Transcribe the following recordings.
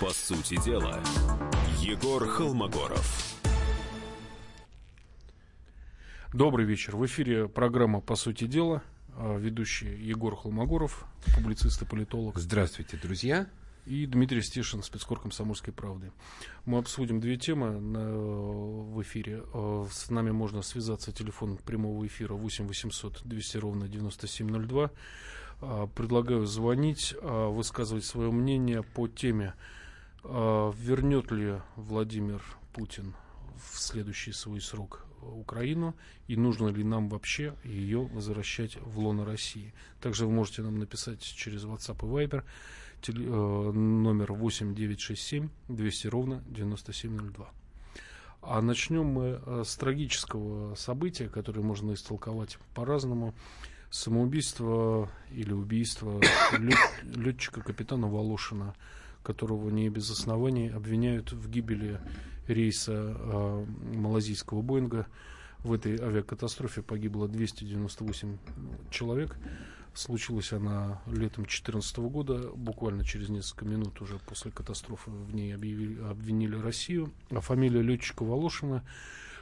По сути дела, Егор Холмогоров. Добрый вечер. В эфире программа «По сути дела». Ведущий Егор Холмогоров, публицист и политолог. Здравствуйте, друзья. И Дмитрий Стешин, спецкор «Комсомольской правды». Мы обсудим две темы в эфире. С нами можно связаться, телефон прямого эфира 8 800 200 97 02. Предлагаю звонить, высказывать свое мнение по теме, вернет ли Владимир Путин в следующий свой срок Украину, и нужно ли нам вообще ее возвращать в лоно России. Также вы можете нам написать через WhatsApp и Viber, номер 8 967 200 97 02. А начнем мы с трагического события, которое можно истолковать по-разному. Самоубийство или убийство летчика-капитана Волошина, которого не без оснований обвиняют в гибели рейса малазийского Боинга. В этой авиакатастрофе погибло 298 человек. Случилась она летом 2014 года. Буквально через несколько минут уже после катастрофы в ней обвинили Россию. А фамилия летчика Волошина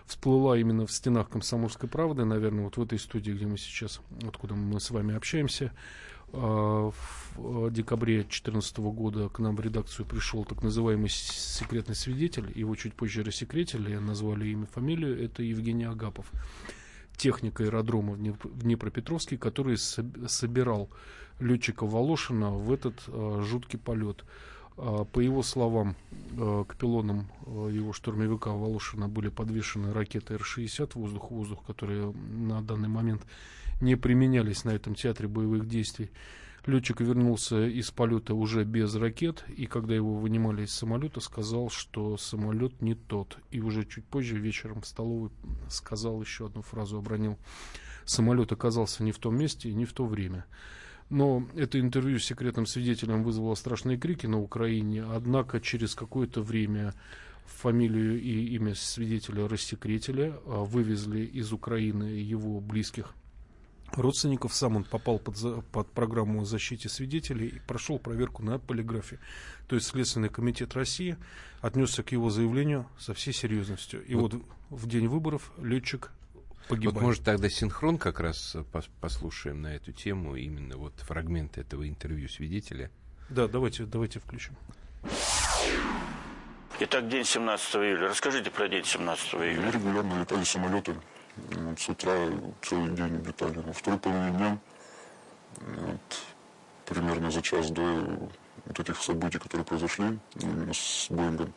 всплыла именно в стенах «Комсомольской правды», наверное, вот в этой студии, где мы сейчас, откуда мы с вами общаемся. В декабре 2014 года к нам в редакцию пришел так называемый секретный свидетель. Его чуть позже рассекретили, назвали имя, фамилию. Это Евгений Агапов, техник аэродрома в Днепропетровске, который собирал летчика Волошина в этот жуткий полет. По его словам, к пилонам его штурмовика Волошина были подвешены ракеты Р-60 «Воздух-воздух», которые на данный момент не применялись на этом театре боевых действий. Летчик вернулся из полета уже без ракет, и когда его вынимали из самолета, сказал, что самолет не тот. И уже чуть позже вечером в столовой сказал еще одну фразу, обронил: «Самолет оказался не в том месте и не в то время». Но это интервью с секретным свидетелем вызвало страшные крики на Украине. Однако через какое-то время фамилию и имя свидетеля рассекретили, вывезли из Украины его близких родственников. Сам он попал под программу защиты свидетелей и прошел проверку на полиграфе. То есть Следственный комитет России отнесся к его заявлению со всей серьезностью. И вот в день выборов летчик погибает. Вот, может, тогда синхрон как раз послушаем на эту тему, именно вот фрагмент этого интервью свидетеля. Да, давайте включим. Итак, день 17 июля. Расскажите про день 17 июля. Мы регулярно летали самолеты. С утра целый день летали. Во второй половине дня, примерно за час до вот этих событий, которые произошли именно с Боингом,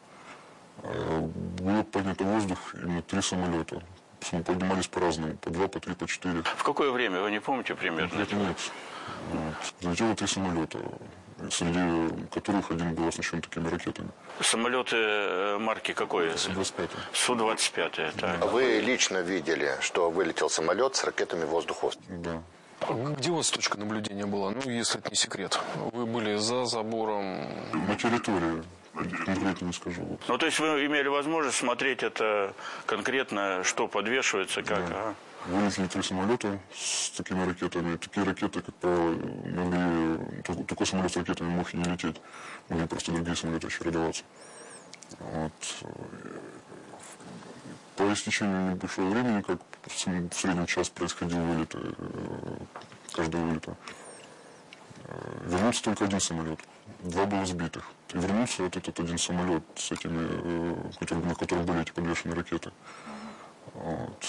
было поднято в воздух именно 3 самолета. Мы поднимались по-разному, по 2, по 3, по 4. В какое время, вы не помните примерно? Нет. Залетело 3 самолета, среди которых один был оснащен такими ракетами. Самолеты марки какой? Су-25. Су-25, да. А вы лично видели, что вылетел самолет с ракетами «Воздух-воздух»? Да. Где у вас точка наблюдения была? Ну, если это не секрет. Вы были за забором? На территории. Конкретно не скажу. Ну, то есть вы имели возможность смотреть это конкретно, что подвешивается, как? Да. Вылетели 3 самолета с такими ракетами. Такие ракеты, как правило, могли... Такой самолет с ракетами мог и не лететь. Могли просто другие самолеты чередоваться. Вот. По истечению небольшого времени, как в среднем час происходил вылет, каждого вылета, вернулся только 1 самолет. 2 было сбитых. И вернулся вот этот 1 самолет, с этими, на котором были эти подвешенные ракеты. Вот.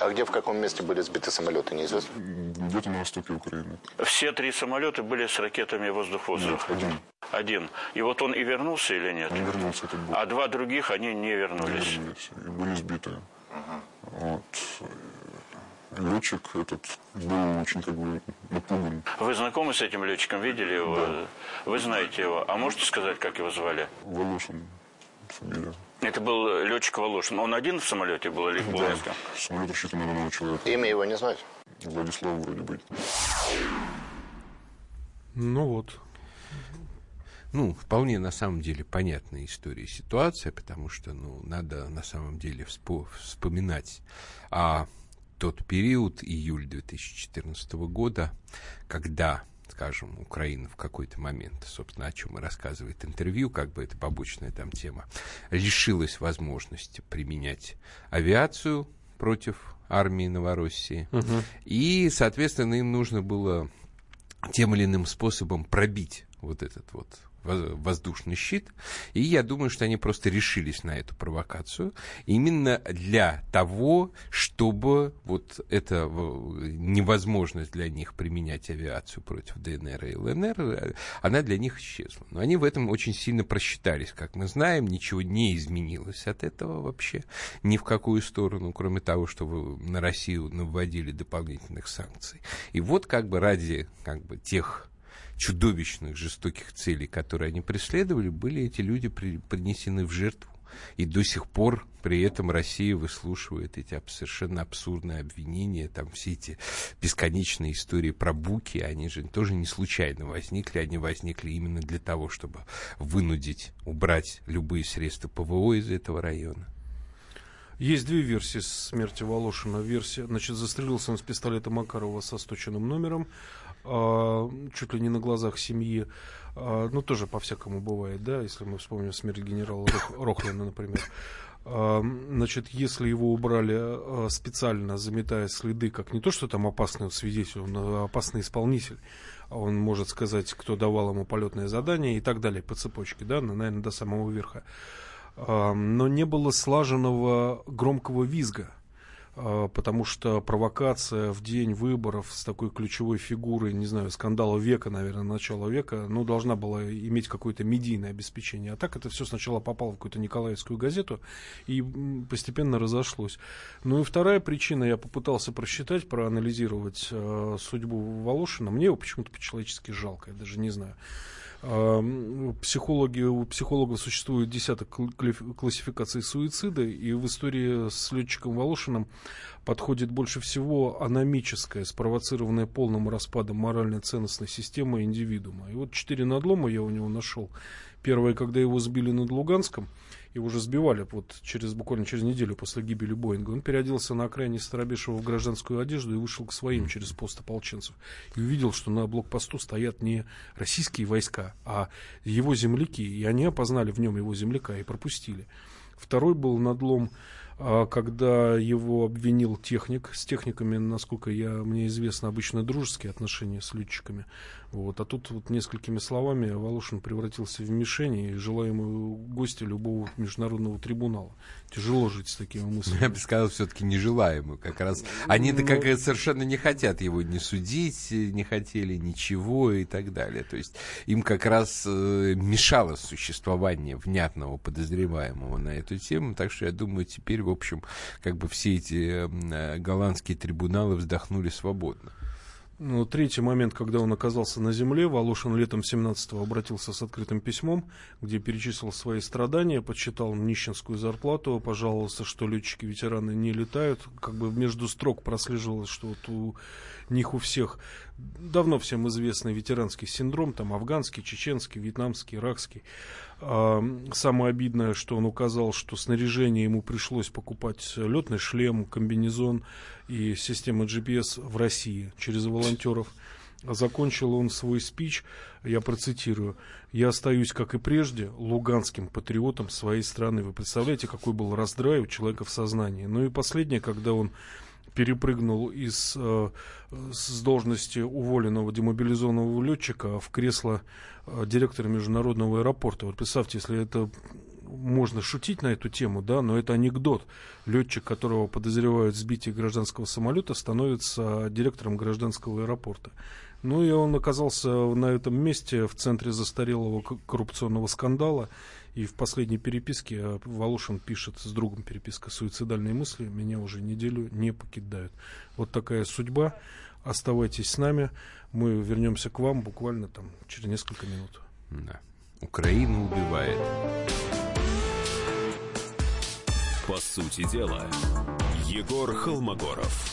А где, в каком месте были сбиты самолеты, неизвестно? Где-то на востоке Украины. Все 3 самолета были с ракетами «Воздух-воздух»? Нет, 1. И вот он и вернулся или нет? Он вернулся, это был. А 2 других, они не вернулись? Не вернулись, и были сбиты. Угу. Вот. Летчик этот был очень напуган. Вы знакомы с этим летчиком? Видели его? Да. Вы знаете его? А можете сказать, как его звали? Волошин. Фамилия. Это был летчик Волошин. Он один в самолете был или был? Да, самолет рассчитан на одного человека. Имя его не знать? Владислав вроде бы. Ну вот. Ну, вполне на самом деле понятная история, ситуация, потому что, ну, надо на самом деле вспоминать о тот период, июль 2014 года, когда скажем, Украина в какой-то момент, собственно, о чем и рассказывает интервью, как бы это побочная там тема, лишилась возможности применять авиацию против армии Новороссии. Угу. И, соответственно, им нужно было тем или иным способом пробить вот этот вот воздушный щит, и я думаю, что они просто решились на эту провокацию именно для того, чтобы вот эта невозможность для них применять авиацию против ДНР и ЛНР, она для них исчезла. Но они в этом очень сильно просчитались, как мы знаем, ничего не изменилось от этого вообще, ни в какую сторону, кроме того, что на Россию наводили дополнительных санкций. И вот как бы ради как бы тех чудовищных, жестоких целей, которые они преследовали, были эти люди принесены в жертву. И до сих пор при этом Россия выслушивает эти совершенно абсурдные обвинения, там все эти бесконечные истории про буки, они же тоже не случайно возникли, они возникли именно для того, чтобы вынудить убрать любые средства ПВО из этого района. Есть две версии смерти Волошина. Версия, значит, застрелился он с пистолета Макарова со сточенным номером, чуть ли не на глазах семьи. Ну, тоже по-всякому бывает, да, если мы вспомним смерть генерала Рохлина, например. Значит, если его убрали специально, заметая следы, как не то, что там опасный свидетель, он опасный исполнитель, он может сказать, кто давал ему полетное задание и так далее, по цепочке, да, наверное, до самого верха. Но не было слаженного громкого визга, потому что провокация в день выборов с такой ключевой фигурой, не знаю, скандала века, наверное, начала века, ну, должна была иметь какое-то медийное обеспечение. А так это все сначала попало в какую-то николаевскую газету и постепенно разошлось. Ну и вторая причина, я попытался просчитать, проанализировать судьбу Волошина. Мне его почему-то по-человечески жалко, я даже не знаю. У психологов существует десяток классификаций суицида, и в истории с летчиком Волошиным подходит больше всего аномическая, спровоцированная полным распадом морально-ценностной системы индивидуума. И вот 4 надлома я у него нашел. Первое, когда его сбили над Луганском, его уже сбивали вот буквально через неделю после гибели Боинга. Он переоделся на окраине Старобешева в гражданскую одежду и вышел к своим через пост ополченцев. И увидел, что на блокпосту стоят не российские войска, а его земляки. И они опознали в нем его земляка и пропустили. Второй был надлом, когда его обвинил техник. С техниками, насколько мне известно, обычно дружеские отношения с летчиками. Вот. А тут вот несколькими словами Волошин превратился в мишень и желаемого гостя любого международного трибунала. Тяжело жить с такими мыслями. Я бы сказал, все-таки нежелаемый. Как раз они-то как раз совершенно не хотят его не судить, не хотели ничего и так далее. То есть им как раз мешало существование внятного подозреваемого на эту тему. Так что я думаю, теперь в общем, как бы все эти голландские трибуналы вздохнули свободно. Ну, третий момент, когда он оказался на земле, Волошин летом 17-го обратился с открытым письмом, где перечислил свои страдания, подсчитал нищенскую зарплату, пожаловался, что летчики-ветераны не летают. Как бы между строк прослеживалось, что вот у них у всех давно всем известный ветеранский синдром, там афганский, чеченский, вьетнамский, иракский. Самое обидное, что он указал, что снаряжение ему пришлось покупать летный шлем, комбинезон и система GPS в России через волонтеров. Закончил он свой спич, я процитирую: «Я остаюсь, как и прежде, луганским патриотом своей страны». Вы представляете, какой был раздрай у человека в сознании. Ну и последнее, когда он перепрыгнул с должности уволенного демобилизованного летчика в кресло директора международного аэропорта. Вот представьте, если это можно шутить на эту тему, да, но это анекдот. Летчик, которого подозревают в сбитии гражданского самолета, становится директором гражданского аэропорта. Ну и он оказался на этом месте в центре застарелого коррупционного скандала. И в последней переписке Волошин пишет, с другом переписка: «Суицидальные мысли меня уже неделю не покидают». Вот такая судьба. Оставайтесь с нами. Мы вернемся к вам буквально там через несколько минут. Да. Украина убивает. По сути дела, Егор Холмогоров.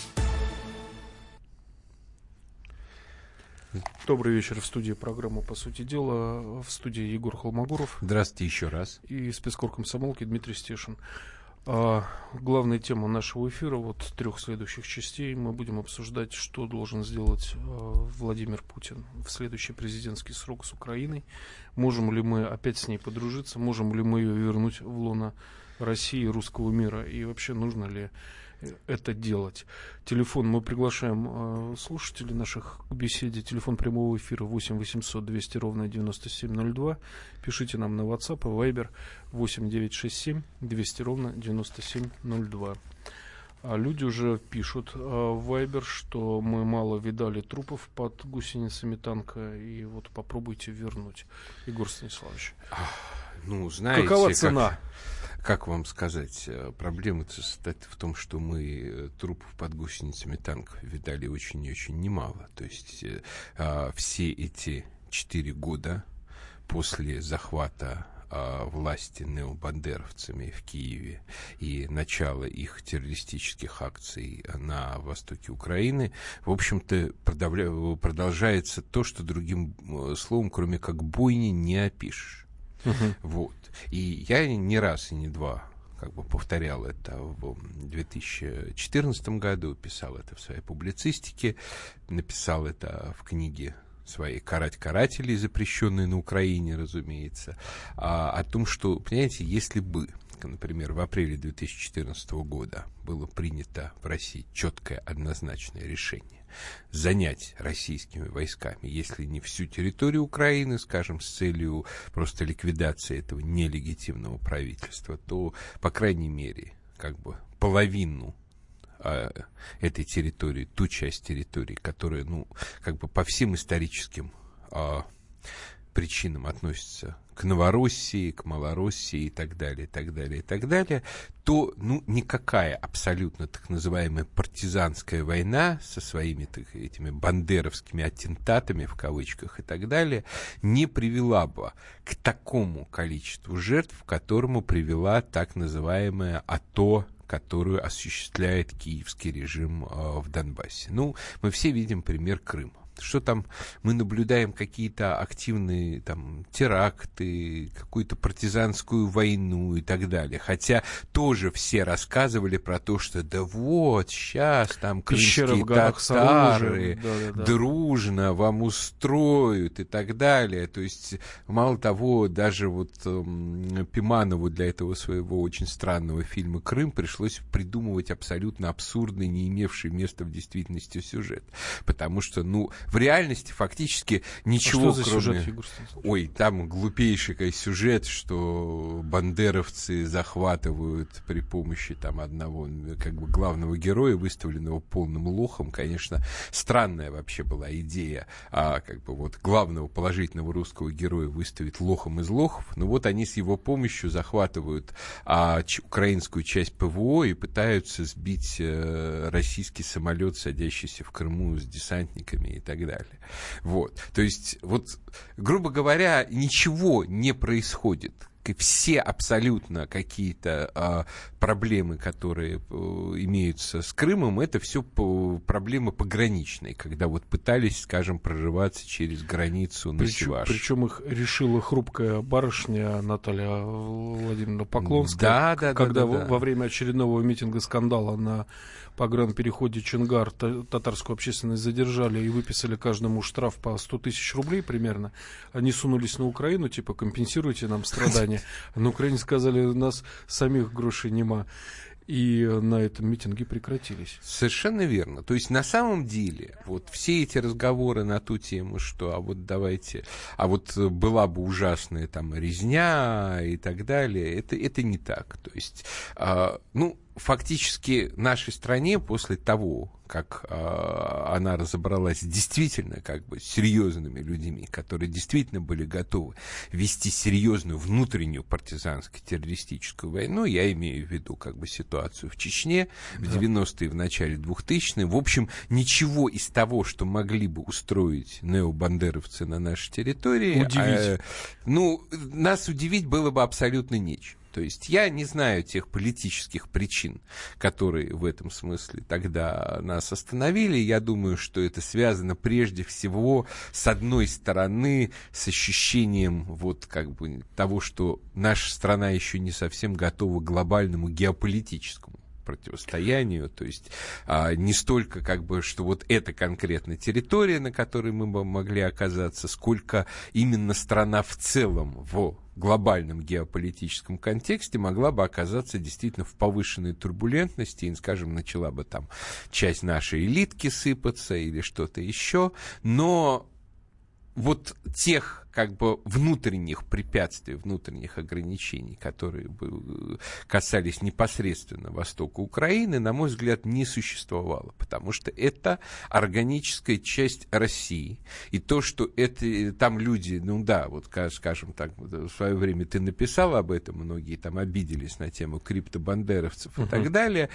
Добрый вечер. В студии программа «По сути дела». В студии Егор Холмогоров. Здравствуйте еще раз. И спецкор комсомолки Дмитрий Стешин. Главная тема нашего эфира, вот трех следующих частей, мы будем обсуждать, что должен сделать Владимир Путин в следующий президентский срок с Украиной. Можем ли мы опять с ней подружиться? Можем ли мы ее вернуть в лоно России, русского мира? И вообще нужно ли это делать? Телефон, мы приглашаем слушателей наших к беседе. Телефон прямого эфира 8 800 200 ровно 9702. Пишите нам на WhatsApp и Viber 8 967 200 ровно 9702. А люди уже пишут в Viber, что мы мало видали трупов под гусеницами танка, и вот попробуйте вернуть. Егор Станиславович, ну, знаете, какова цена? Как вам сказать, проблема-то состоит в том, что мы трупов под гусеницами танков видали очень и очень немало. То есть все эти 4 года после захвата власти необандеровцами в Киеве и начало их террористических акций на востоке Украины, в общем-то, продолжается то, что другим словом, кроме как бойни, не опишешь. Вот. И я не раз и не два повторял это в 2014 году, писал это в своей публицистике, написал это в книге своей «Карать карателей», запрещенной на Украине, разумеется, о том, что, понимаете, если бы, например, в апреле 2014 года было принято в России четкое однозначное решение занять российскими войсками, если не всю территорию Украины, скажем, с целью просто ликвидации этого нелегитимного правительства, то, по крайней мере, половину этой территории, ту часть территории, которая, по всем историческим причинам относится к Новороссии, к Малороссии и так далее, то, никакая абсолютно так называемая партизанская война со своими этими бандеровскими аттентатами, в кавычках, и так далее, не привела бы к такому количеству жертв, к которому привела так называемая АТО, которую осуществляет киевский режим в Донбассе. Мы все видим пример Крыма. Что там мы наблюдаем какие-то активные теракты, какую-то партизанскую войну и так далее. Хотя тоже все рассказывали про то, что да вот, сейчас там крымские татары дружно вам устроят и так далее. То есть, мало того, даже Пиманову для этого своего очень странного фильма «Крым» пришлось придумывать абсолютно абсурдный, не имевший места в действительности сюжет. Потому что, в реальности фактически ничего, а что за сюжет, Егор Станиславович? Ой, там глупейший сюжет, что бандеровцы захватывают при помощи одного главного героя, выставленного полным лохом. Конечно, странная вообще была идея главного положительного русского героя выставить лохом из лохов. Но вот они с его помощью захватывают украинскую часть ПВО и пытаются сбить российский самолет, садящийся в Крыму с десантниками и так далее. Вот. То есть, грубо говоря, ничего не происходит. Все абсолютно какие-то проблемы, которые имеются с Крымом, это все проблемы пограничные, когда пытались, скажем, прорываться через границу на Севаш. Причем их решила хрупкая барышня Наталья Владимировна Поклонская, когда во время очередного митинга скандала на погранпереходе Чингар татарскую общественность задержали и выписали каждому штраф по 100 тысяч рублей примерно. Они сунулись на Украину, компенсируйте нам страдания. На Украине сказали, у нас самих грошей нема. И на этом митинги прекратились. Совершенно верно. То есть, на самом деле, все эти разговоры на ту тему, что давайте, была бы ужасная резня и так далее, это не так. То есть, фактически нашей стране после того, как она разобралась действительно как бы серьезными людьми, которые действительно были готовы вести серьезную внутреннюю партизанско-террористическую войну, я имею в виду как бы ситуацию в Чечне в 90-е, в начале 2000-х. В общем, ничего из того, что могли бы устроить необандеровцы на нашей территории, нас удивить было бы абсолютно нечем. То есть я не знаю тех политических причин, которые в этом смысле тогда нас остановили. Я думаю, что это связано прежде всего, с одной стороны, с ощущением вот как бы того, что наша страна еще не совсем готова к глобальному геополитическому противостоянию, то есть не столько, как бы, что вот эта конкретная территория, на которой мы бы могли оказаться, сколько именно страна в целом в глобальном геополитическом контексте могла бы оказаться действительно в повышенной турбулентности, и, скажем, начала бы там часть нашей элитки сыпаться или что-то еще, но вот тех как бы внутренних препятствий, внутренних ограничений, которые бы касались непосредственно востока Украины, на мой взгляд, не существовало, потому что это органическая часть России. И то, что это, там люди, скажем так, в свое время ты написал об этом, многие там обиделись на тему криптобандеровцев и так далее,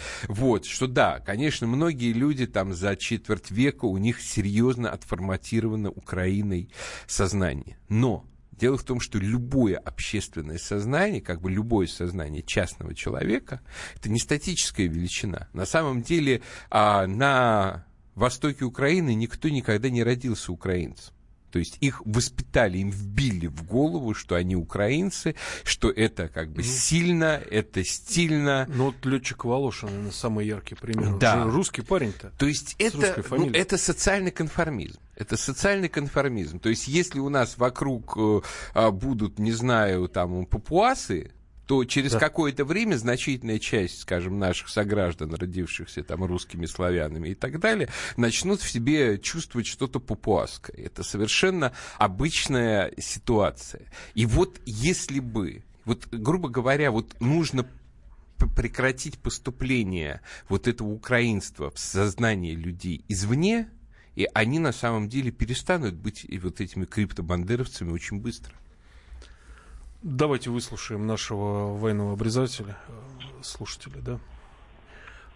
что да, конечно, многие люди там за четверть века у них серьезно отформатировано Украиной сознание. Но дело в том, что любое общественное сознание, как бы любое сознание частного человека, это не статическая величина. На самом деле на востоке Украины никто никогда не родился украинцем. То есть их воспитали, им вбили в голову, что они украинцы, что это как бы сильно, это стильно. Ну вот летчик Волошин, самый яркий пример. Да. Русский парень-то. То есть это социальный конформизм. Это социальный конформизм. То есть если у нас вокруг будут, не знаю, там папуасы, то через какое-то время значительная часть, скажем, наших сограждан, родившихся там русскими славянами и так далее, начнут в себе чувствовать что-то папуасское. Это совершенно обычная ситуация. И вот если бы, грубо говоря, нужно прекратить поступление этого украинства в сознание людей извне, и они на самом деле перестанут быть этими криптобандеровцами очень быстро. Давайте выслушаем нашего военного обрезателя, слушателя, да?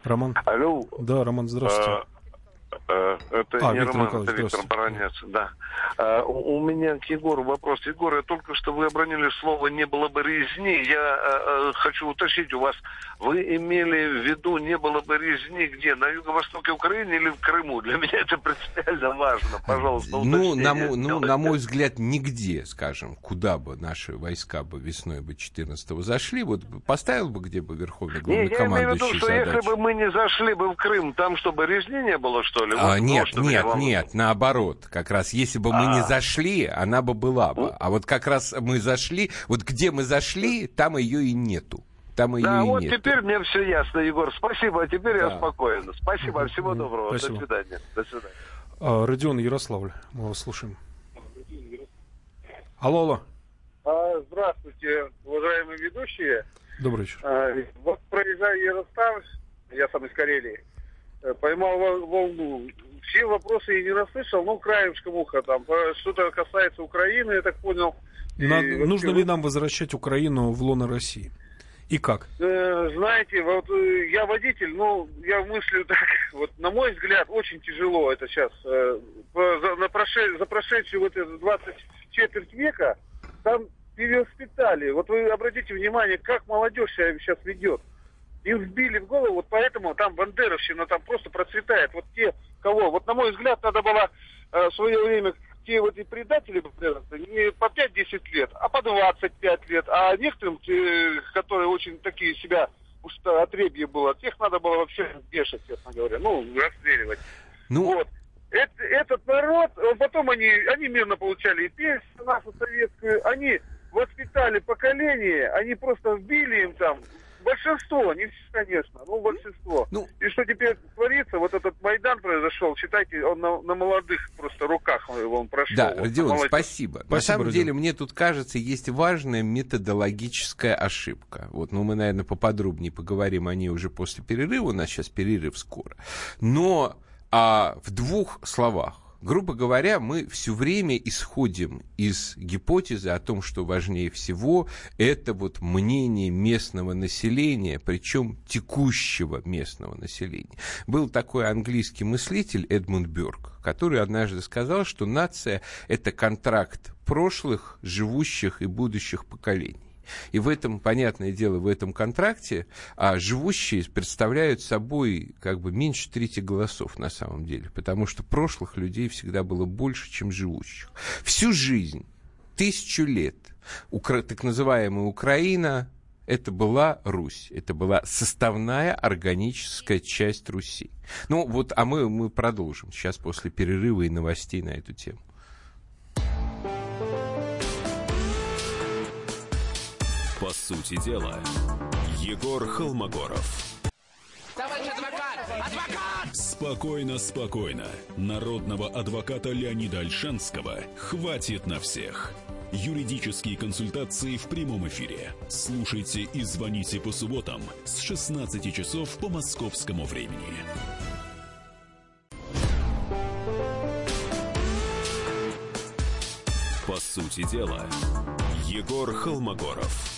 Роман? Алло. Да, Роман, здравствуйте. Виктор Баранец, да. У меня к Егору вопрос. Егор, я только что вы обронили слово «не было бы резни». Я хочу уточнить у вас, вы имели в виду «не было бы резни» где? На юго-востоке Украины или в Крыму? Для меня это принципиально важно. Пожалуйста, уточните. На мой взгляд, нигде, скажем, куда бы наши войска бы весной бы 14-го зашли, поставил бы где бы верховный главнокомандующий задачу. Я имею в виду, что если бы мы не зашли бы в Крым, там чтобы резни не было, что ли? Нет, наоборот. Как раз если бы мы не зашли, она бы была бы. А вот как раз мы зашли, где мы зашли, там ее и нету. Теперь мне все ясно, Егор. Спасибо, я спокоен. Спасибо, всего доброго. Спасибо. До свидания. Родион, Ярославль, мы вас слушаем. Алло. Здравствуйте, уважаемые ведущие. Добрый вечер. Проезжаю Ярославль, я сам из Карелии. Поймал волну. Все вопросы я не расслышал, краешком уха там. Что-то касается Украины, я так понял. Нужно ли нам возвращать Украину в лоно России? И как? Знаете, я водитель, я мыслю так. На мой взгляд, очень тяжело это сейчас. За прошедшие 24 века там перевоспитали. Вы обратите внимание, как молодежь себя сейчас ведет. Им вбили в голову, поэтому там бандеровщина там просто процветает. Те, кого, на мой взгляд, надо было в свое время те и предатели не по 5-10 лет, а по 25 лет. А некоторым, которые очень такие себя отребье было, тех надо было вообще бешать, честно говоря, расстреливать. Этот народ, потом они мирно получали и пенсию нашу советскую, они воспитали поколение, они просто вбили им там. Большинство, не все, конечно, большинство. И что теперь творится? Этот Майдан произошел, прошел, считайте, он на молодых просто руках он прошел. Да, вот, Родион, спасибо. На самом деле, мне тут кажется, есть важная методологическая ошибка. Вот, ну, мы, наверное, поподробнее поговорим о ней уже после перерыва, у нас сейчас перерыв скоро. Но в двух словах. Грубо говоря, мы все время исходим из гипотезы о том, что важнее всего это вот мнение местного населения, причем текущего местного населения. Был такой английский мыслитель Эдмунд Бёрк, который однажды сказал, что нация – это контракт прошлых, живущих и будущих поколений. И в этом, понятное дело, в этом контракте живущие представляют собой как бы меньше трети голосов на самом деле, потому что прошлых людей всегда было больше, чем живущих. Всю жизнь, 1000 лет, так называемая Украина, это была Русь, это была составная органическая часть Руси. Ну вот, а мы продолжим сейчас после перерыва и новостей на эту тему. По сути дела, Егор Холмогоров. Товарищ адвокат! Адвокат! Спокойно, спокойно. Народного адвоката Леонида Альшанского хватит на всех. Юридические консультации в прямом эфире. Слушайте и звоните по субботам с 16 часов по московскому времени. По сути дела, Егор Холмогоров.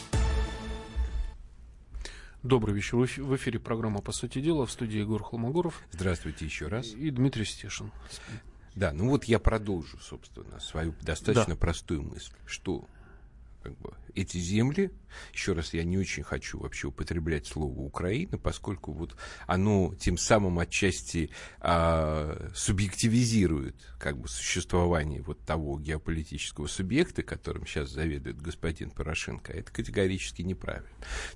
Добрый вечер. В эфире программа «По сути дела». В студии Егор Холмогоров. Здравствуйте еще раз. И Дмитрий Стешин. Да, ну вот я продолжу, собственно, свою достаточно простую мысль, что как бы, эти земли, еще раз, я не очень хочу вообще употреблять слово «Украина», поскольку вот оно тем самым отчасти субъективизирует как бы, существование вот того геополитического субъекта, которым сейчас заведует господин Порошенко, это категорически неправильно.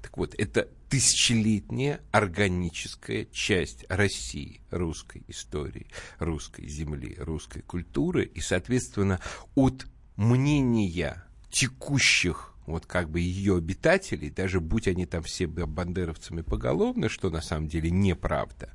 Так вот, это тысячелетняя органическая часть России, русской истории, русской земли, русской культуры, и, соответственно, от мнения текущих вот как бы ее обитателей, даже будь они там все бандеровцами поголовно, что на самом деле неправда,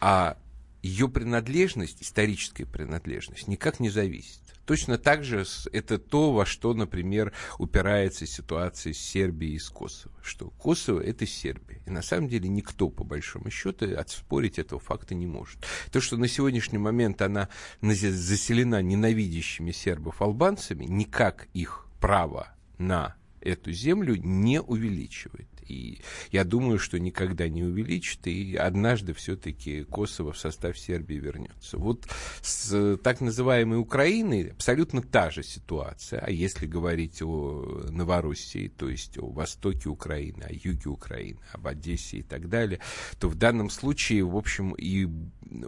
а ее принадлежность, историческая принадлежность, никак не зависит. Точно так же это то, во что, например, упирается ситуация с Сербией и с Косово. Что Косово — это Сербия. И на самом деле никто, по большому счету, отспорить этого факта не может. То, что на сегодняшний момент она заселена ненавидящими сербов-албанцами, никак их право на эту землю не увеличивает. И я думаю, что никогда не увеличит, и однажды все-таки Косово в состав Сербии вернется. Вот с так называемой Украиной абсолютно та же ситуация. А если говорить о Новороссии, то есть о востоке Украины, о юге Украины, об Одессе и так далее, то в данном случае, в общем, и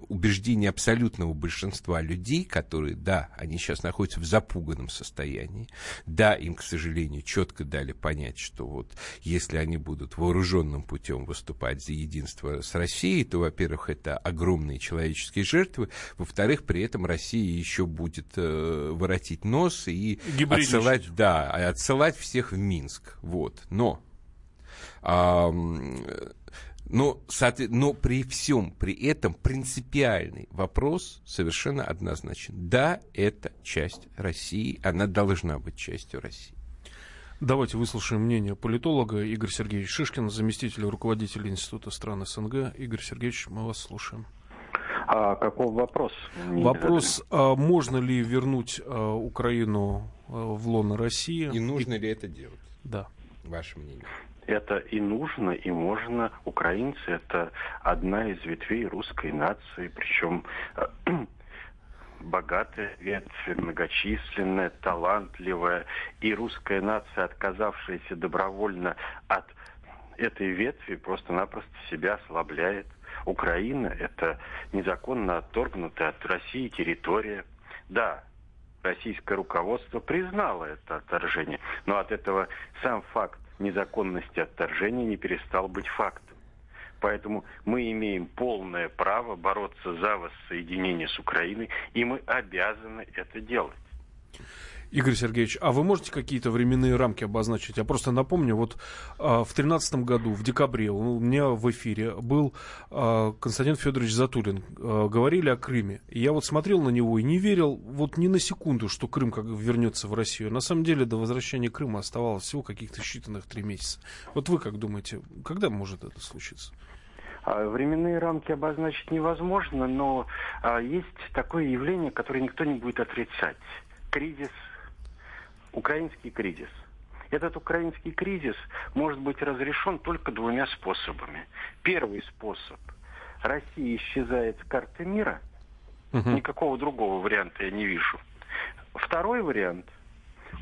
убеждение абсолютного большинства людей, которые, да, они сейчас находятся в запуганном состоянии, да, им, к сожалению, четко дали понять, что вот если они будут вооруженным путем выступать за единство с Россией, то, во-первых, это огромные человеческие жертвы, во-вторых, при этом Россия еще будет воротить нос и отсылать всех в Минск. Вот. Но при всем при этом принципиальный вопрос совершенно однозначен. Да, это часть России, она должна быть частью России. Давайте выслушаем мнение политолога Игоря Сергеевича Шишкина, заместителя руководителя Института стран СНГ. Игорь Сергеевич, мы вас слушаем. А каков вопрос? Вопрос, можно ли вернуть Украину в лоно России? И нужно ли это делать? Да. Ваше мнение? Это и нужно, и можно. Украинцы — это одна из ветвей русской нации, причем богатая ветвь, многочисленная, талантливая. И русская нация, отказавшаяся добровольно от этой ветви, просто-напросто себя ослабляет. Украина – это незаконно отторгнутая от России территория. Да, российское руководство признало это отторжение, но от этого сам факт незаконности отторжения не перестал быть фактом. Поэтому мы имеем полное право бороться за воссоединение с Украиной, и мы обязаны это делать. Игорь Сергеевич, а вы можете какие-то временные рамки обозначить? Я просто напомню, вот в 2013 году, в декабре, у меня в эфире был Константин Федорович Затулин. Говорили о Крыме. И я вот смотрел на него и не верил вот ни на секунду, что Крым вернется в Россию. На самом деле до возвращения Крыма оставалось всего каких-то считанных 3 месяца. Вот вы как думаете, когда может это случиться? Временные рамки обозначить невозможно, но есть такое явление, которое никто не будет отрицать. Кризис, украинский кризис. Этот украинский кризис может быть разрешен только 2 способами. Первый способ. Россия исчезает с карты мира. Никакого другого варианта я не вижу. Второй вариант.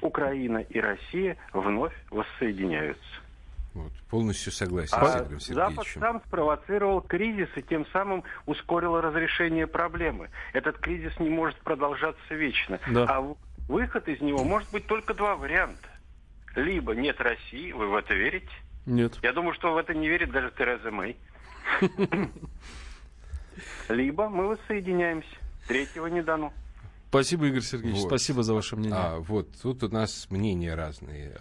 Украина и Россия вновь воссоединяются. Вот, полностью согласен с Игорем Сергеевичем. Запад сам спровоцировал кризис и тем самым ускорил разрешение проблемы. Этот кризис не может продолжаться вечно. Да. А выход из него может быть только 2 варианта. Либо нет России, вы в это верите? Нет. Я думаю, что в это не верит даже Тереза Мэй. Либо мы воссоединяемся. 3-го не дано. Спасибо, Игорь Сергеевич, вот. Спасибо за ваше мнение. Вот тут у нас мнения разные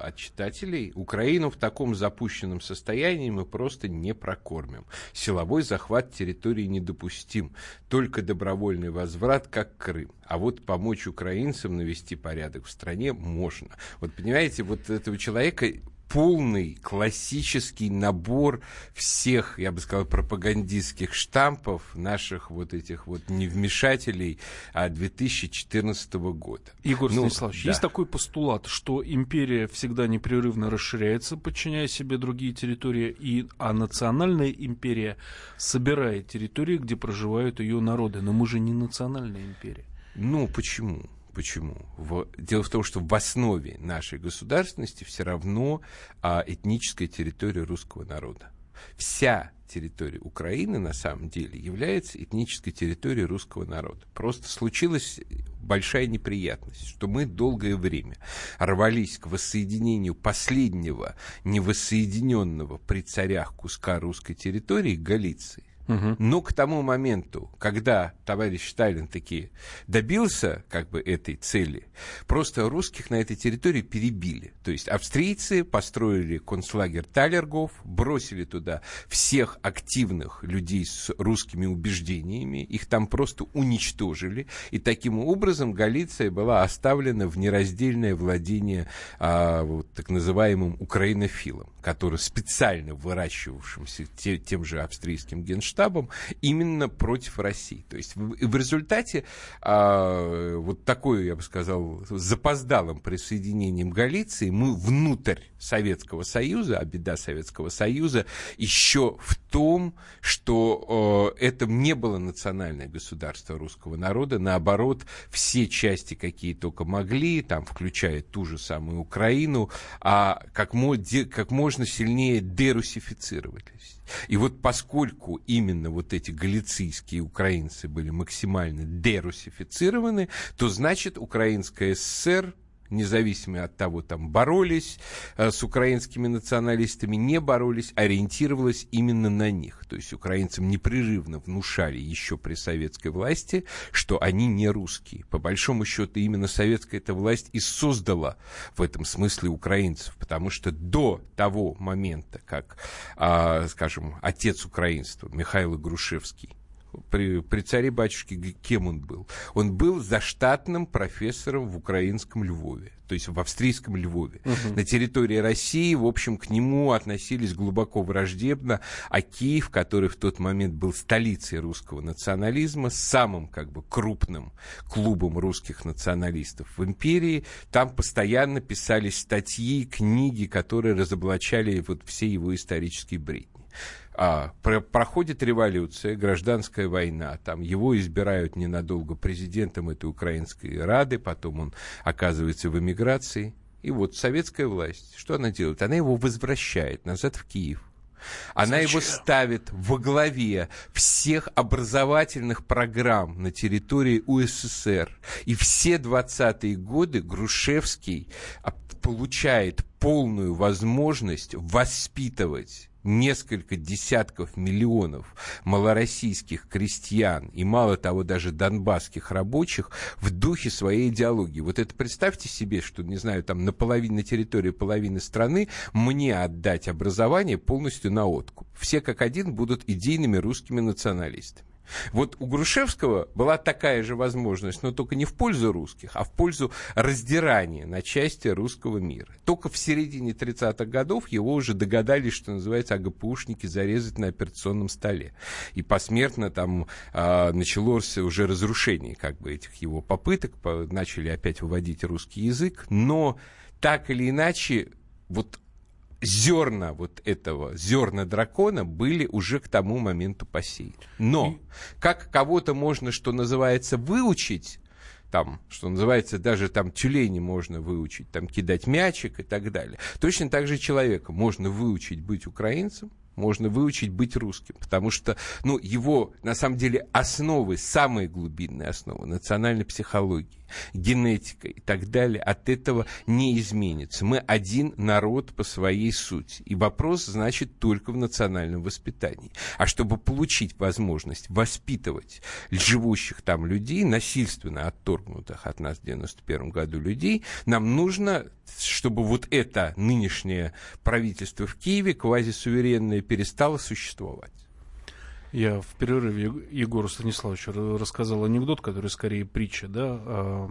от читателей. Украину в таком запущенном состоянии мы просто не прокормим. Силовой захват территории недопустим. Только добровольный возврат, как Крым. А вот помочь украинцам навести порядок в стране можно. Вот понимаете, вот этого человека... полный классический набор всех, я бы сказал, пропагандистских штампов наших вот этих вот невмешателей 2014 года. Егор Станиславович, есть такой постулат, что империя всегда непрерывно расширяется, подчиняя себе другие территории, а национальная империя собирает территории, где проживают ее народы. Но мы же не национальная империя. Ну, почему? Почему? Дело в том, что в основе нашей государственности все равно этническая территория русского народа. Вся территория Украины на самом деле является этнической территорией русского народа. Просто случилась большая неприятность, что мы долгое время рвались к воссоединению последнего невоссоединенного при царях куска русской территории Галиции. Но к тому моменту, когда товарищ Сталин таки добился как бы этой цели, просто русских на этой территории перебили. То есть австрийцы построили концлагерь Талергоф, бросили туда всех активных людей с русскими убеждениями, их там просто уничтожили, и таким образом Галиция была оставлена в нераздельное владение вот, так называемым украинофилом, который специально выращивавшимся тем же австрийским генштабом, именно против России. То есть в результате вот такой, я бы сказал, запоздалым присоединением Галиции мы внутрь Советского Союза, а беда Советского Союза еще в том, что это не было национальное государство русского народа, наоборот, все части, какие только могли, там, включая ту же самую Украину, как можно сильнее дерусифицировались. И вот поскольку именно вот эти галицийские украинцы были максимально дерусифицированы, то значит украинская ССР, независимо от того, там боролись с украинскими националистами, не боролись, ориентировалась именно на них. То есть украинцам непрерывно внушали еще при советской власти, что они не русские. По большому счету именно советская эта власть и создала в этом смысле украинцев, потому что до того момента, как, скажем, отец украинства Михаил Грушевский, при царе-батюшке кем он был? Он был заштатным профессором в украинском Львове, то есть в австрийском Львове. На территории России, в общем, к нему относились глубоко враждебно, а Киев, который в тот момент был столицей русского национализма, самым как бы крупным клубом русских националистов в империи, там постоянно писались статьи, книги, которые разоблачали вот все его исторические бредни. Проходит революция, гражданская война, там его избирают ненадолго президентом этой Украинской Рады, потом он оказывается в эмиграции, и вот советская власть, что она делает? Она его возвращает назад в Киев. Она его ставит во главе всех образовательных программ на территории УССР. И все 20-е годы Грушевский получает полную возможность воспитывать несколько десятков миллионов малороссийских крестьян и, мало того, даже донбасских рабочих в духе своей идеологии. Вот это представьте себе, что, не знаю, там на территории половины страны мне отдать образование полностью на откуп. Все как один будут идейными русскими националистами. Вот у Грушевского была такая же возможность, но только не в пользу русских, а в пользу раздирания на части русского мира. Только в середине 30-х годов его уже догадались, что называется, АГПУшники зарезать на операционном столе. И посмертно там началось уже разрушение как бы, этих его попыток, начали опять выводить русский язык, но так или иначе, вот зерна вот этого, зерна дракона были уже к тому моменту посеяны. Но как кого-то можно, что называется, выучить, там, что называется, даже там тюлени можно выучить, там кидать мячик и так далее. Точно так же человека можно выучить быть украинцем, можно выучить быть русским, потому что, ну, его, на самом деле, основы, самые глубинные основы национальной психологии, генетика и так далее, от этого не изменится. Мы один народ по своей сути. И вопрос, значит, только в национальном воспитании. А чтобы получить возможность воспитывать живущих там людей, насильственно отторгнутых от нас в 91 году людей, нам нужно, чтобы вот это нынешнее правительство в Киеве, квазисуверенное, перестало существовать. Я в перерыве Егору Станиславовичу рассказал анекдот, который скорее притча, да?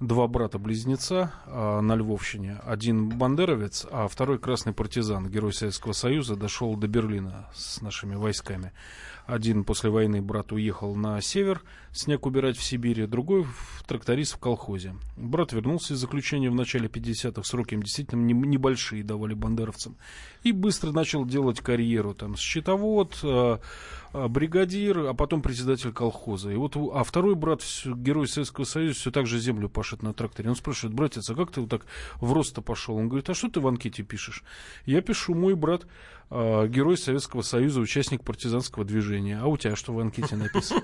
Два брата-близнеца на Львовщине. Один бандеровец, а второй красный партизан, герой Советского Союза, дошел до Берлина с нашими войсками. Один после войны брат уехал на север снег убирать в Сибири, другой тракторист в колхозе. Брат вернулся из заключения в начале 50-х, сроки им действительно небольшие давали бандеровцам. И быстро начал делать карьеру, там, счетовод, бригадир, а потом председатель колхоза. И вот, а второй брат, герой Советского Союза, все так же землю пашет на тракторе. Он спрашивает: братец, а как ты вот так в рост-то пошел? Он говорит: а что ты в анкете пишешь? Я пишу: мой брат, герой Советского Союза, участник партизанского движения. А у тебя что в анкете написано?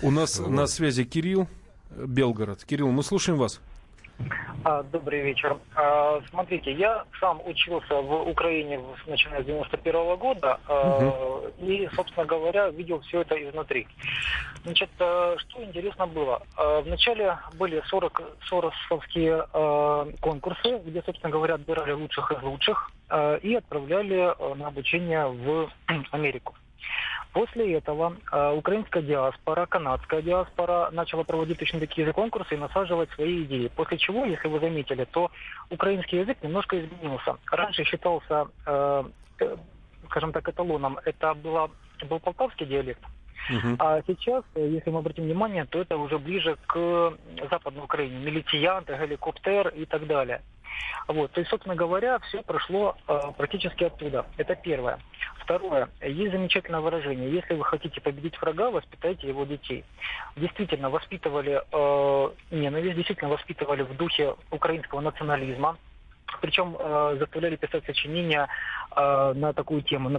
У нас на связи Кирилл, Белгород. Кирилл, мы слушаем вас. Добрый вечер. Смотрите, я сам учился в Украине, начиная с 91 года, и, собственно говоря, видел все это изнутри. Значит, что интересно было? Вначале были 40 соросовские конкурсы, где, собственно говоря, отбирали лучших из лучших и отправляли на обучение в Америку. После этого украинская диаспора, канадская диаспора начала проводить точно такие же конкурсы и насаживать свои идеи. После чего, если вы заметили, то украинский язык немножко изменился. Раньше считался, скажем так, эталоном. Это был полтавский диалект. А сейчас, если мы обратим внимание, то это уже ближе к Западной Украине. Милициант, геликоптер и так далее. Вот. То есть, собственно говоря, все прошло практически оттуда. Это первое. Второе. Есть замечательное выражение: если вы хотите победить врага, воспитайте его детей. Действительно, воспитывали ненависть, действительно воспитывали в духе украинского национализма. Причем заставляли писать сочинения на такую тему: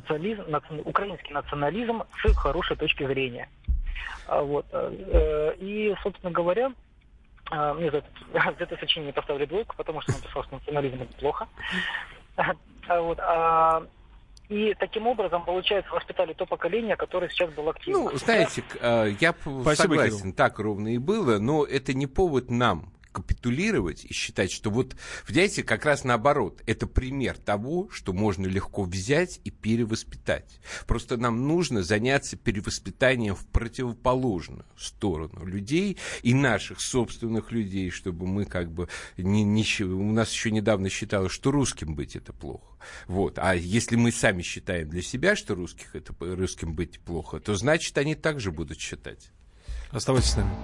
украинский национализм с хорошей точки зрения. Вот. И, собственно говоря, мне за это сочинение поставили 2, потому что написал, что национализм это плохо. Вот. И таким образом, получается, воспитали то поколение, которое сейчас было активно. Ну, знаете, я согласен, так ровно и было, но это не повод нам капитулировать и считать, что вот, видите, как раз наоборот, это пример того, что можно легко взять и перевоспитать. Просто нам нужно заняться перевоспитанием в противоположную сторону людей и наших собственных людей, чтобы мы как бы у нас еще недавно считалось, что русским быть это плохо. Вот. А если мы сами считаем для себя, что русским быть плохо, то значит они также будут считать. Оставайтесь с нами.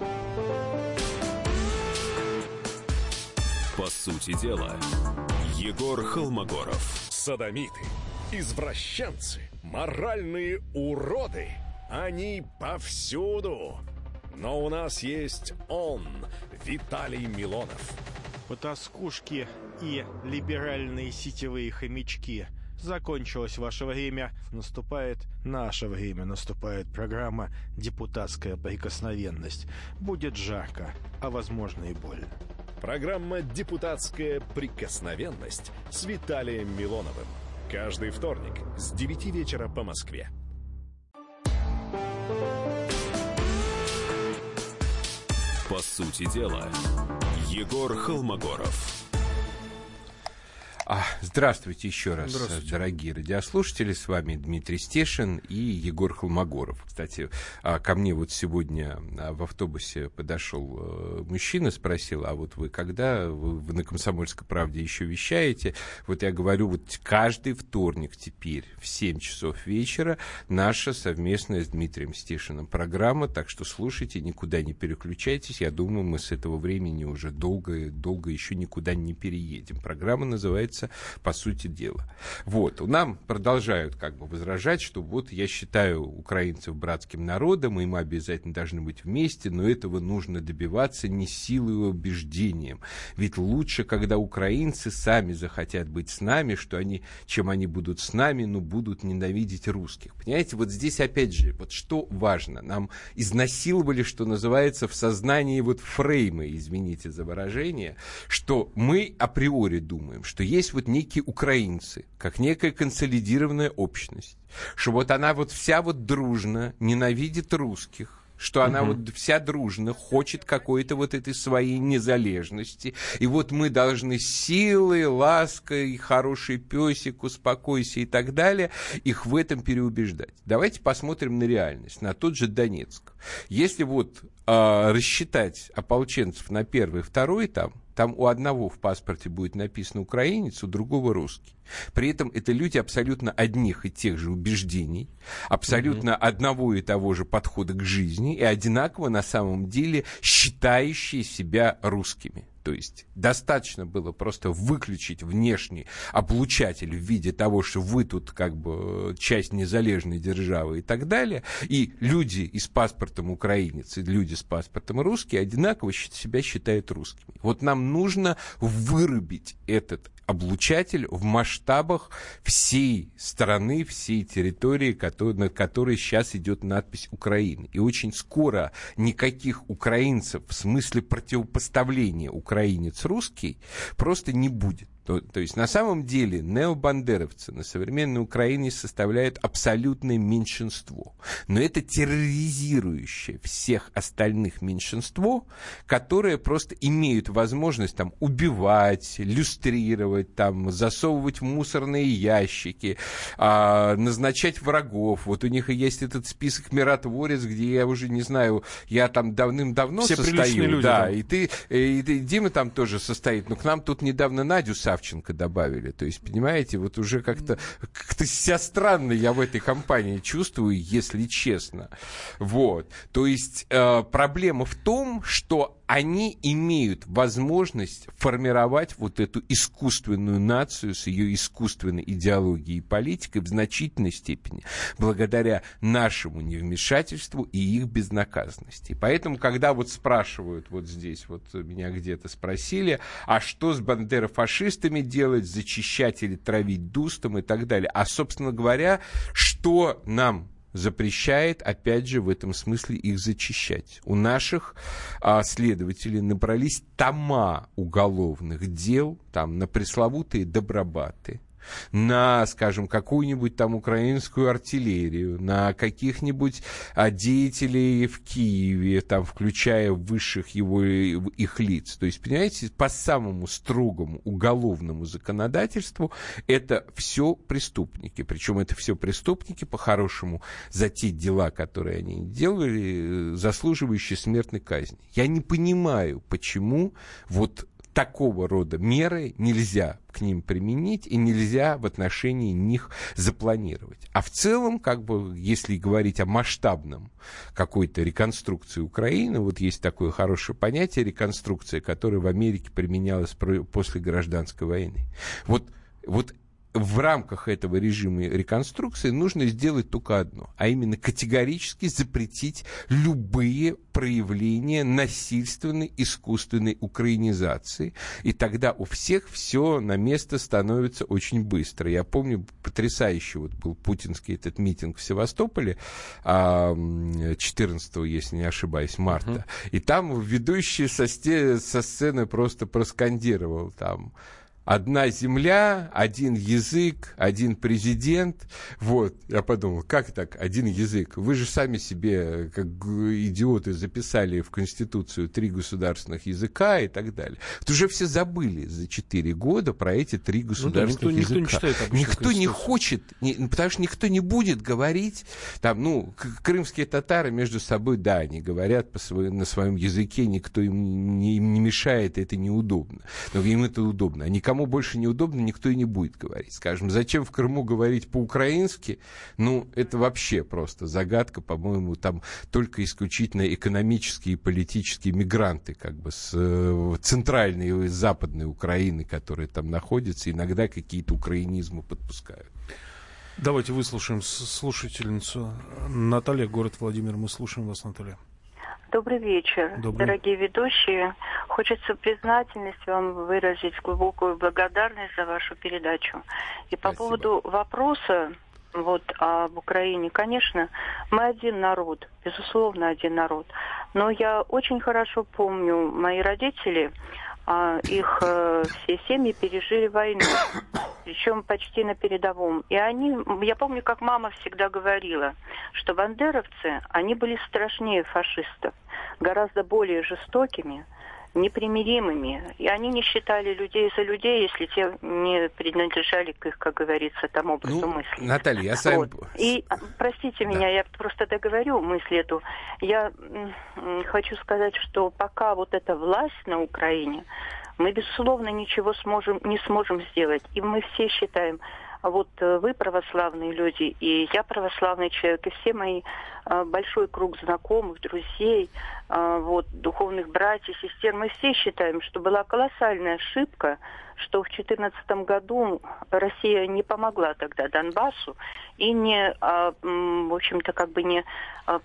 По сути дела, Егор Холмогоров. Содомиты, извращенцы, моральные уроды. Они повсюду. Но у нас есть он, Виталий Милонов. Потаскушки и либеральные сетевые хомячки. Закончилось ваше время, наступает наше время, наступает программа «Депутатская прикосновенность». Будет жарко, а возможно и больно. Программа «Депутатская прикосновенность» с Виталием Милоновым. Каждый вторник с 9 вечера по Москве. По сути дела, Егор Холмогоров. Здравствуйте еще раз, здравствуйте, дорогие радиослушатели. С вами Дмитрий Стешин и Егор Холмогоров. Кстати, ко мне вот сегодня в автобусе подошел мужчина, спросил, а вот вы когда? Вы на «Комсомольской правде» еще вещаете? Вот я говорю, вот каждый вторник теперь в 7 часов вечера наша совместная с Дмитрием Стешиным программа. Так что слушайте, никуда не переключайтесь. Я думаю, мы с этого времени уже долго еще никуда не переедем. Программа называется «По сути дела». Вот, нам продолжают как бы возражать, что вот я считаю украинцев братским народом, и мы обязательно должны быть вместе, но этого нужно добиваться не силой и убеждением. Ведь лучше, когда украинцы сами захотят быть с нами, что они, чем они будут с нами, но будут ненавидеть русских. Понимаете, вот здесь опять же, вот что важно, нам изнасиловали, что называется, в сознании вот фреймы, извините за выражение, что мы априори думаем, что есть вот некие украинцы, как некая консолидированная общность, что вот она вот вся вот дружно ненавидит русских, что она вот вся дружно хочет какой-то вот этой своей незалежности. И вот мы должны силой, лаской, хороший песик, успокойся и так далее, их в этом переубеждать. Давайте посмотрим на реальность, на тот же Донецк. Если вот рассчитать ополченцев на первый, второй там у одного в паспорте будет написано «украинец», у другого «русский». При этом это люди абсолютно одних и тех же убеждений, абсолютно одного и того же подхода к жизни и одинаково на самом деле считающие себя русскими. То есть достаточно было просто выключить внешний облучатель в виде того, что вы тут как бы часть незалежной державы и так далее, и люди и с паспортом украинец, и люди с паспортом русские одинаково себя считают русскими. Вот нам нужно вырубить этот облучатель в масштабах всей страны, всей территории, на которой сейчас идет надпись «Украина». И очень скоро никаких украинцев в смысле противопоставления украинец-русский просто не будет. То есть, на самом деле, необандеровцы на современной Украине составляют абсолютное меньшинство. Но это терроризирующее всех остальных меньшинство, которые просто имеют возможность там убивать, люстрировать, там, засовывать в мусорные ящики, назначать врагов. Вот у них и есть этот список «Миротворец», где я уже не знаю, я там давным-давно все состою. Люди, да, и ты, Дима там тоже состоит. Но к нам тут недавно Надю Савченко добавили. То есть, понимаете, вот уже как-то себя странно я в этой компании чувствую, если честно. Вот. То есть проблема в том, что они имеют возможность формировать вот эту искусственную нацию с ее искусственной идеологией и политикой в значительной степени благодаря нашему невмешательству и их безнаказанности. Поэтому, когда вот спрашивают вот здесь, вот меня где-то спросили, а что с бандерофашистами делать, зачищать или травить дустом и так далее. А, собственно говоря, что нам запрещает, опять же, в этом смысле их зачищать. У наших следователей набрались тома уголовных дел там, на пресловутые «Добробаты», на, скажем, какую-нибудь там украинскую артиллерию, на каких-нибудь деятелей в Киеве, там, включая высших их лиц. То есть, понимаете, по самому строгому уголовному законодательству это все преступники. Причем это все преступники, по-хорошему, за те дела, которые они делали, заслуживающие смертной казни. Я не понимаю, почему вот такого рода меры нельзя к ним применить и нельзя в отношении них запланировать. А в целом, как бы, если говорить о масштабном какой-то реконструкции Украины, вот есть такое хорошее понятие реконструкция, которое в Америке применялось после гражданской войны. Вот в рамках этого режима реконструкции нужно сделать только одно, а именно категорически запретить любые проявления насильственной искусственной украинизации, и тогда у всех все на место становится очень быстро. Я помню, потрясающий вот был путинский этот митинг в Севастополе 14, если не ошибаюсь, марта, и там ведущий со сцены просто проскандировал там Одна земля, один язык, один президент. Вот. Я подумал, как так, один язык? Вы же сами себе, как идиоты, записали в Конституцию 3 государственных языка и так далее. Это уже все забыли за 4 года про эти 3 государственных языка. Никто не читает обычно Конституцию. Никто не хочет, потому что никто не будет говорить. Там, крымские татары между собой, да, они говорят на своем языке, никто им не мешает, это неудобно. Но им это удобно. А никому больше неудобно, никто и не будет говорить. Скажем, зачем в Крыму говорить по-украински? Это вообще просто загадка. По-моему, там только исключительно экономические и политические мигранты с центральной и западной Украины, которые там находятся, иногда какие-то украинизмы подпускают. Давайте выслушаем слушательницу. Наталья, город Владимир. Мы слушаем вас, Наталья. Добрый вечер, дорогие ведущие. Хочется признательность вам выразить, глубокую благодарность за вашу передачу. И по поводу вопроса об Украине, конечно, мы один народ, безусловно, один народ. Но я очень хорошо помню, мои родители, их все семьи пережили войну, причем почти на передовом. И я помню, как мама всегда говорила, что бандеровцы, они были страшнее фашистов, гораздо более жестокими, непримиримыми. И они не считали людей за людей, если те не принадлежали к их, как говорится, тому образу мысли. Наталья, я сам... И, простите меня, я просто договорю мысль эту. Я хочу сказать, что пока эта власть на Украине, мы, безусловно, ничего не сможем сделать. И мы все считаем... вы православные люди, и я православный человек, и все мои большой круг знакомых, друзей, духовных братьев, сестер, мы все считаем, что была колоссальная ошибка, что в 2014 году Россия не помогла тогда Донбассу и не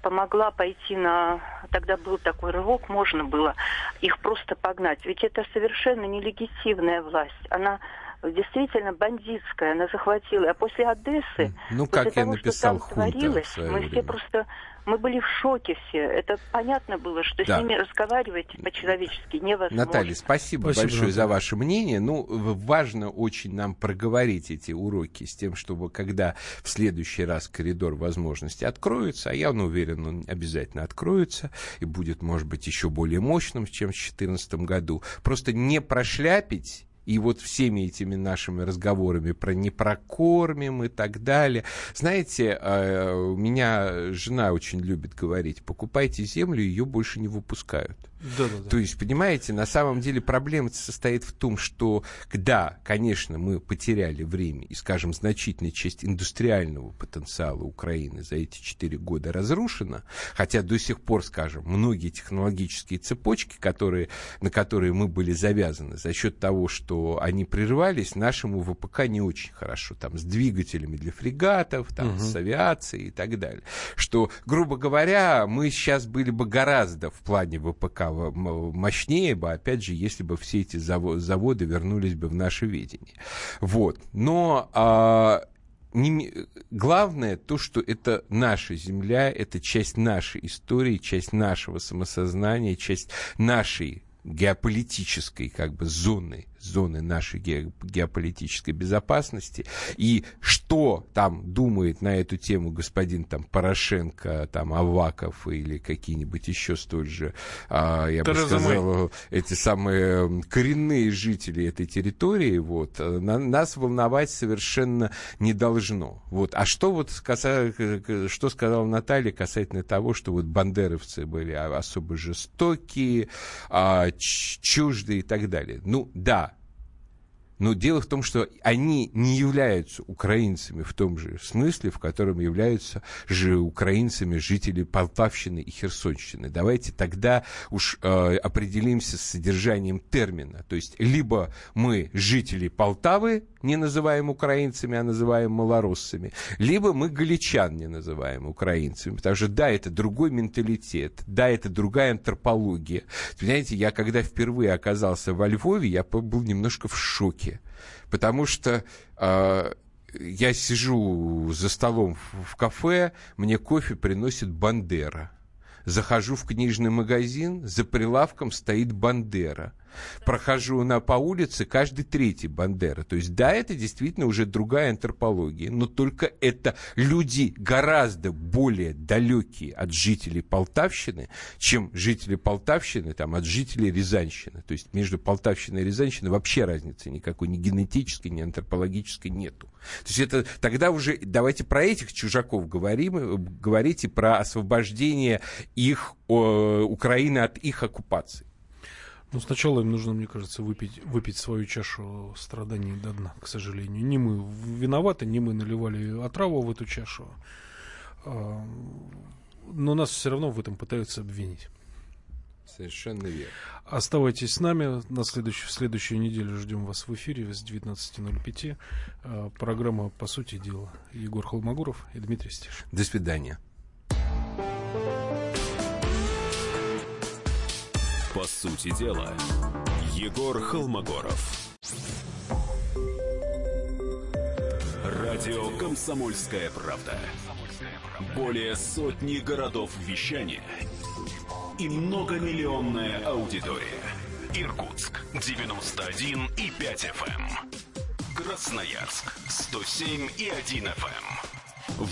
помогла пойти на... Тогда был такой рывок, можно было их просто погнать. Ведь это совершенно нелегитимная власть. Она действительно бандитская, она захватила. А после Одессы, после того, что там творилось, мы все просто... Мы были в шоке все. Это понятно было, что с ними разговаривать по-человечески невозможно. Наталья, спасибо большое за ваше мнение. Важно очень нам проговорить эти уроки с тем, чтобы когда в следующий раз коридор возможностей откроется, а я уверен, он обязательно откроется и будет, может быть, еще более мощным, чем в 2014 году. Просто не прошляпить. И всеми этими нашими разговорами про не прокормим и так далее. Знаете, у меня жена очень любит говорить, покупайте землю, ее больше не выпускают. Да. То есть, понимаете, на самом деле проблема состоит в том, что, да, конечно, мы потеряли время, и, скажем, значительная часть индустриального потенциала Украины за эти 4 года разрушена, хотя до сих пор, скажем, многие технологические цепочки, на которые мы были завязаны, за счет того, что они прервались, нашему ВПК не очень хорошо, там, с двигателями для фрегатов, там, с авиацией и так далее, что, грубо говоря, мы сейчас были бы гораздо в плане ВПК мощнее бы, опять же, если бы все эти заводы вернулись бы в наше ведение. Но главное то, что это наша земля, это часть нашей истории, часть нашего самосознания, часть нашей геополитической зоны нашей геополитической безопасности. И что там думает на эту тему господин Порошенко, Аваков или какие-нибудь еще столь же, эти самые коренные жители этой территории, нас волновать совершенно не должно. А что сказала Наталья касательно того, что бандеровцы были особо жестокие, чуждые и так далее. Да. Но дело в том, что они не являются украинцами в том же смысле, в котором являются же украинцами жители Полтавщины и Херсонщины. Давайте тогда уж определимся с содержанием термина. То есть либо мы жители Полтавы не называем украинцами, а называем малороссами, либо мы галичан не называем украинцами. Потому что да, это другой менталитет, да, это другая антропология. Понимаете, я когда впервые оказался во Львове, я был немножко в шоке, потому что... я сижу за столом в кафе, мне кофе приносит Бандера. Захожу в книжный магазин, за прилавком стоит Бандера. Прохожу по улице, каждый третий Бандера. То есть, да, это действительно уже другая антропология, но только это люди гораздо более далекие от жителей Полтавщины, чем жители Полтавщины там, от жителей Рязанщины. То есть, между Полтавщиной и Рязанщиной вообще разницы никакой, ни генетической, ни антропологической нету. То есть, это тогда уже давайте про этих чужаков говорить и про освобождение их, Украины от их оккупации. Но сначала им нужно, мне кажется, выпить свою чашу страданий до дна, к сожалению. Не мы виноваты, не мы наливали отраву в эту чашу. Но нас все равно в этом пытаются обвинить. Совершенно верно. Оставайтесь с нами. В следующую неделю ждем вас в эфире с 19:05. Программа «По сути дела». Егор Холмогоров и Дмитрий Стешин. До свидания. По сути дела, Егор Холмогоров. Радио «Комсомольская правда». Более сотни городов вещания и многомиллионная аудитория. Иркутск 91,5 FM. Красноярск 107,1 FM.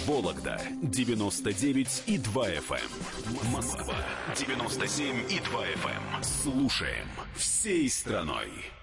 Вологда 99,2 FM. Москва 97,2 FM. Слушаем всей страной.